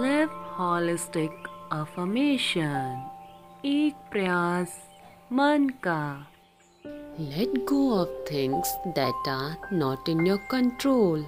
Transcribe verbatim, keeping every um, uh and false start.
Live holistic affirmation. एक प्रयास मन का। Let go of things that are not in your control.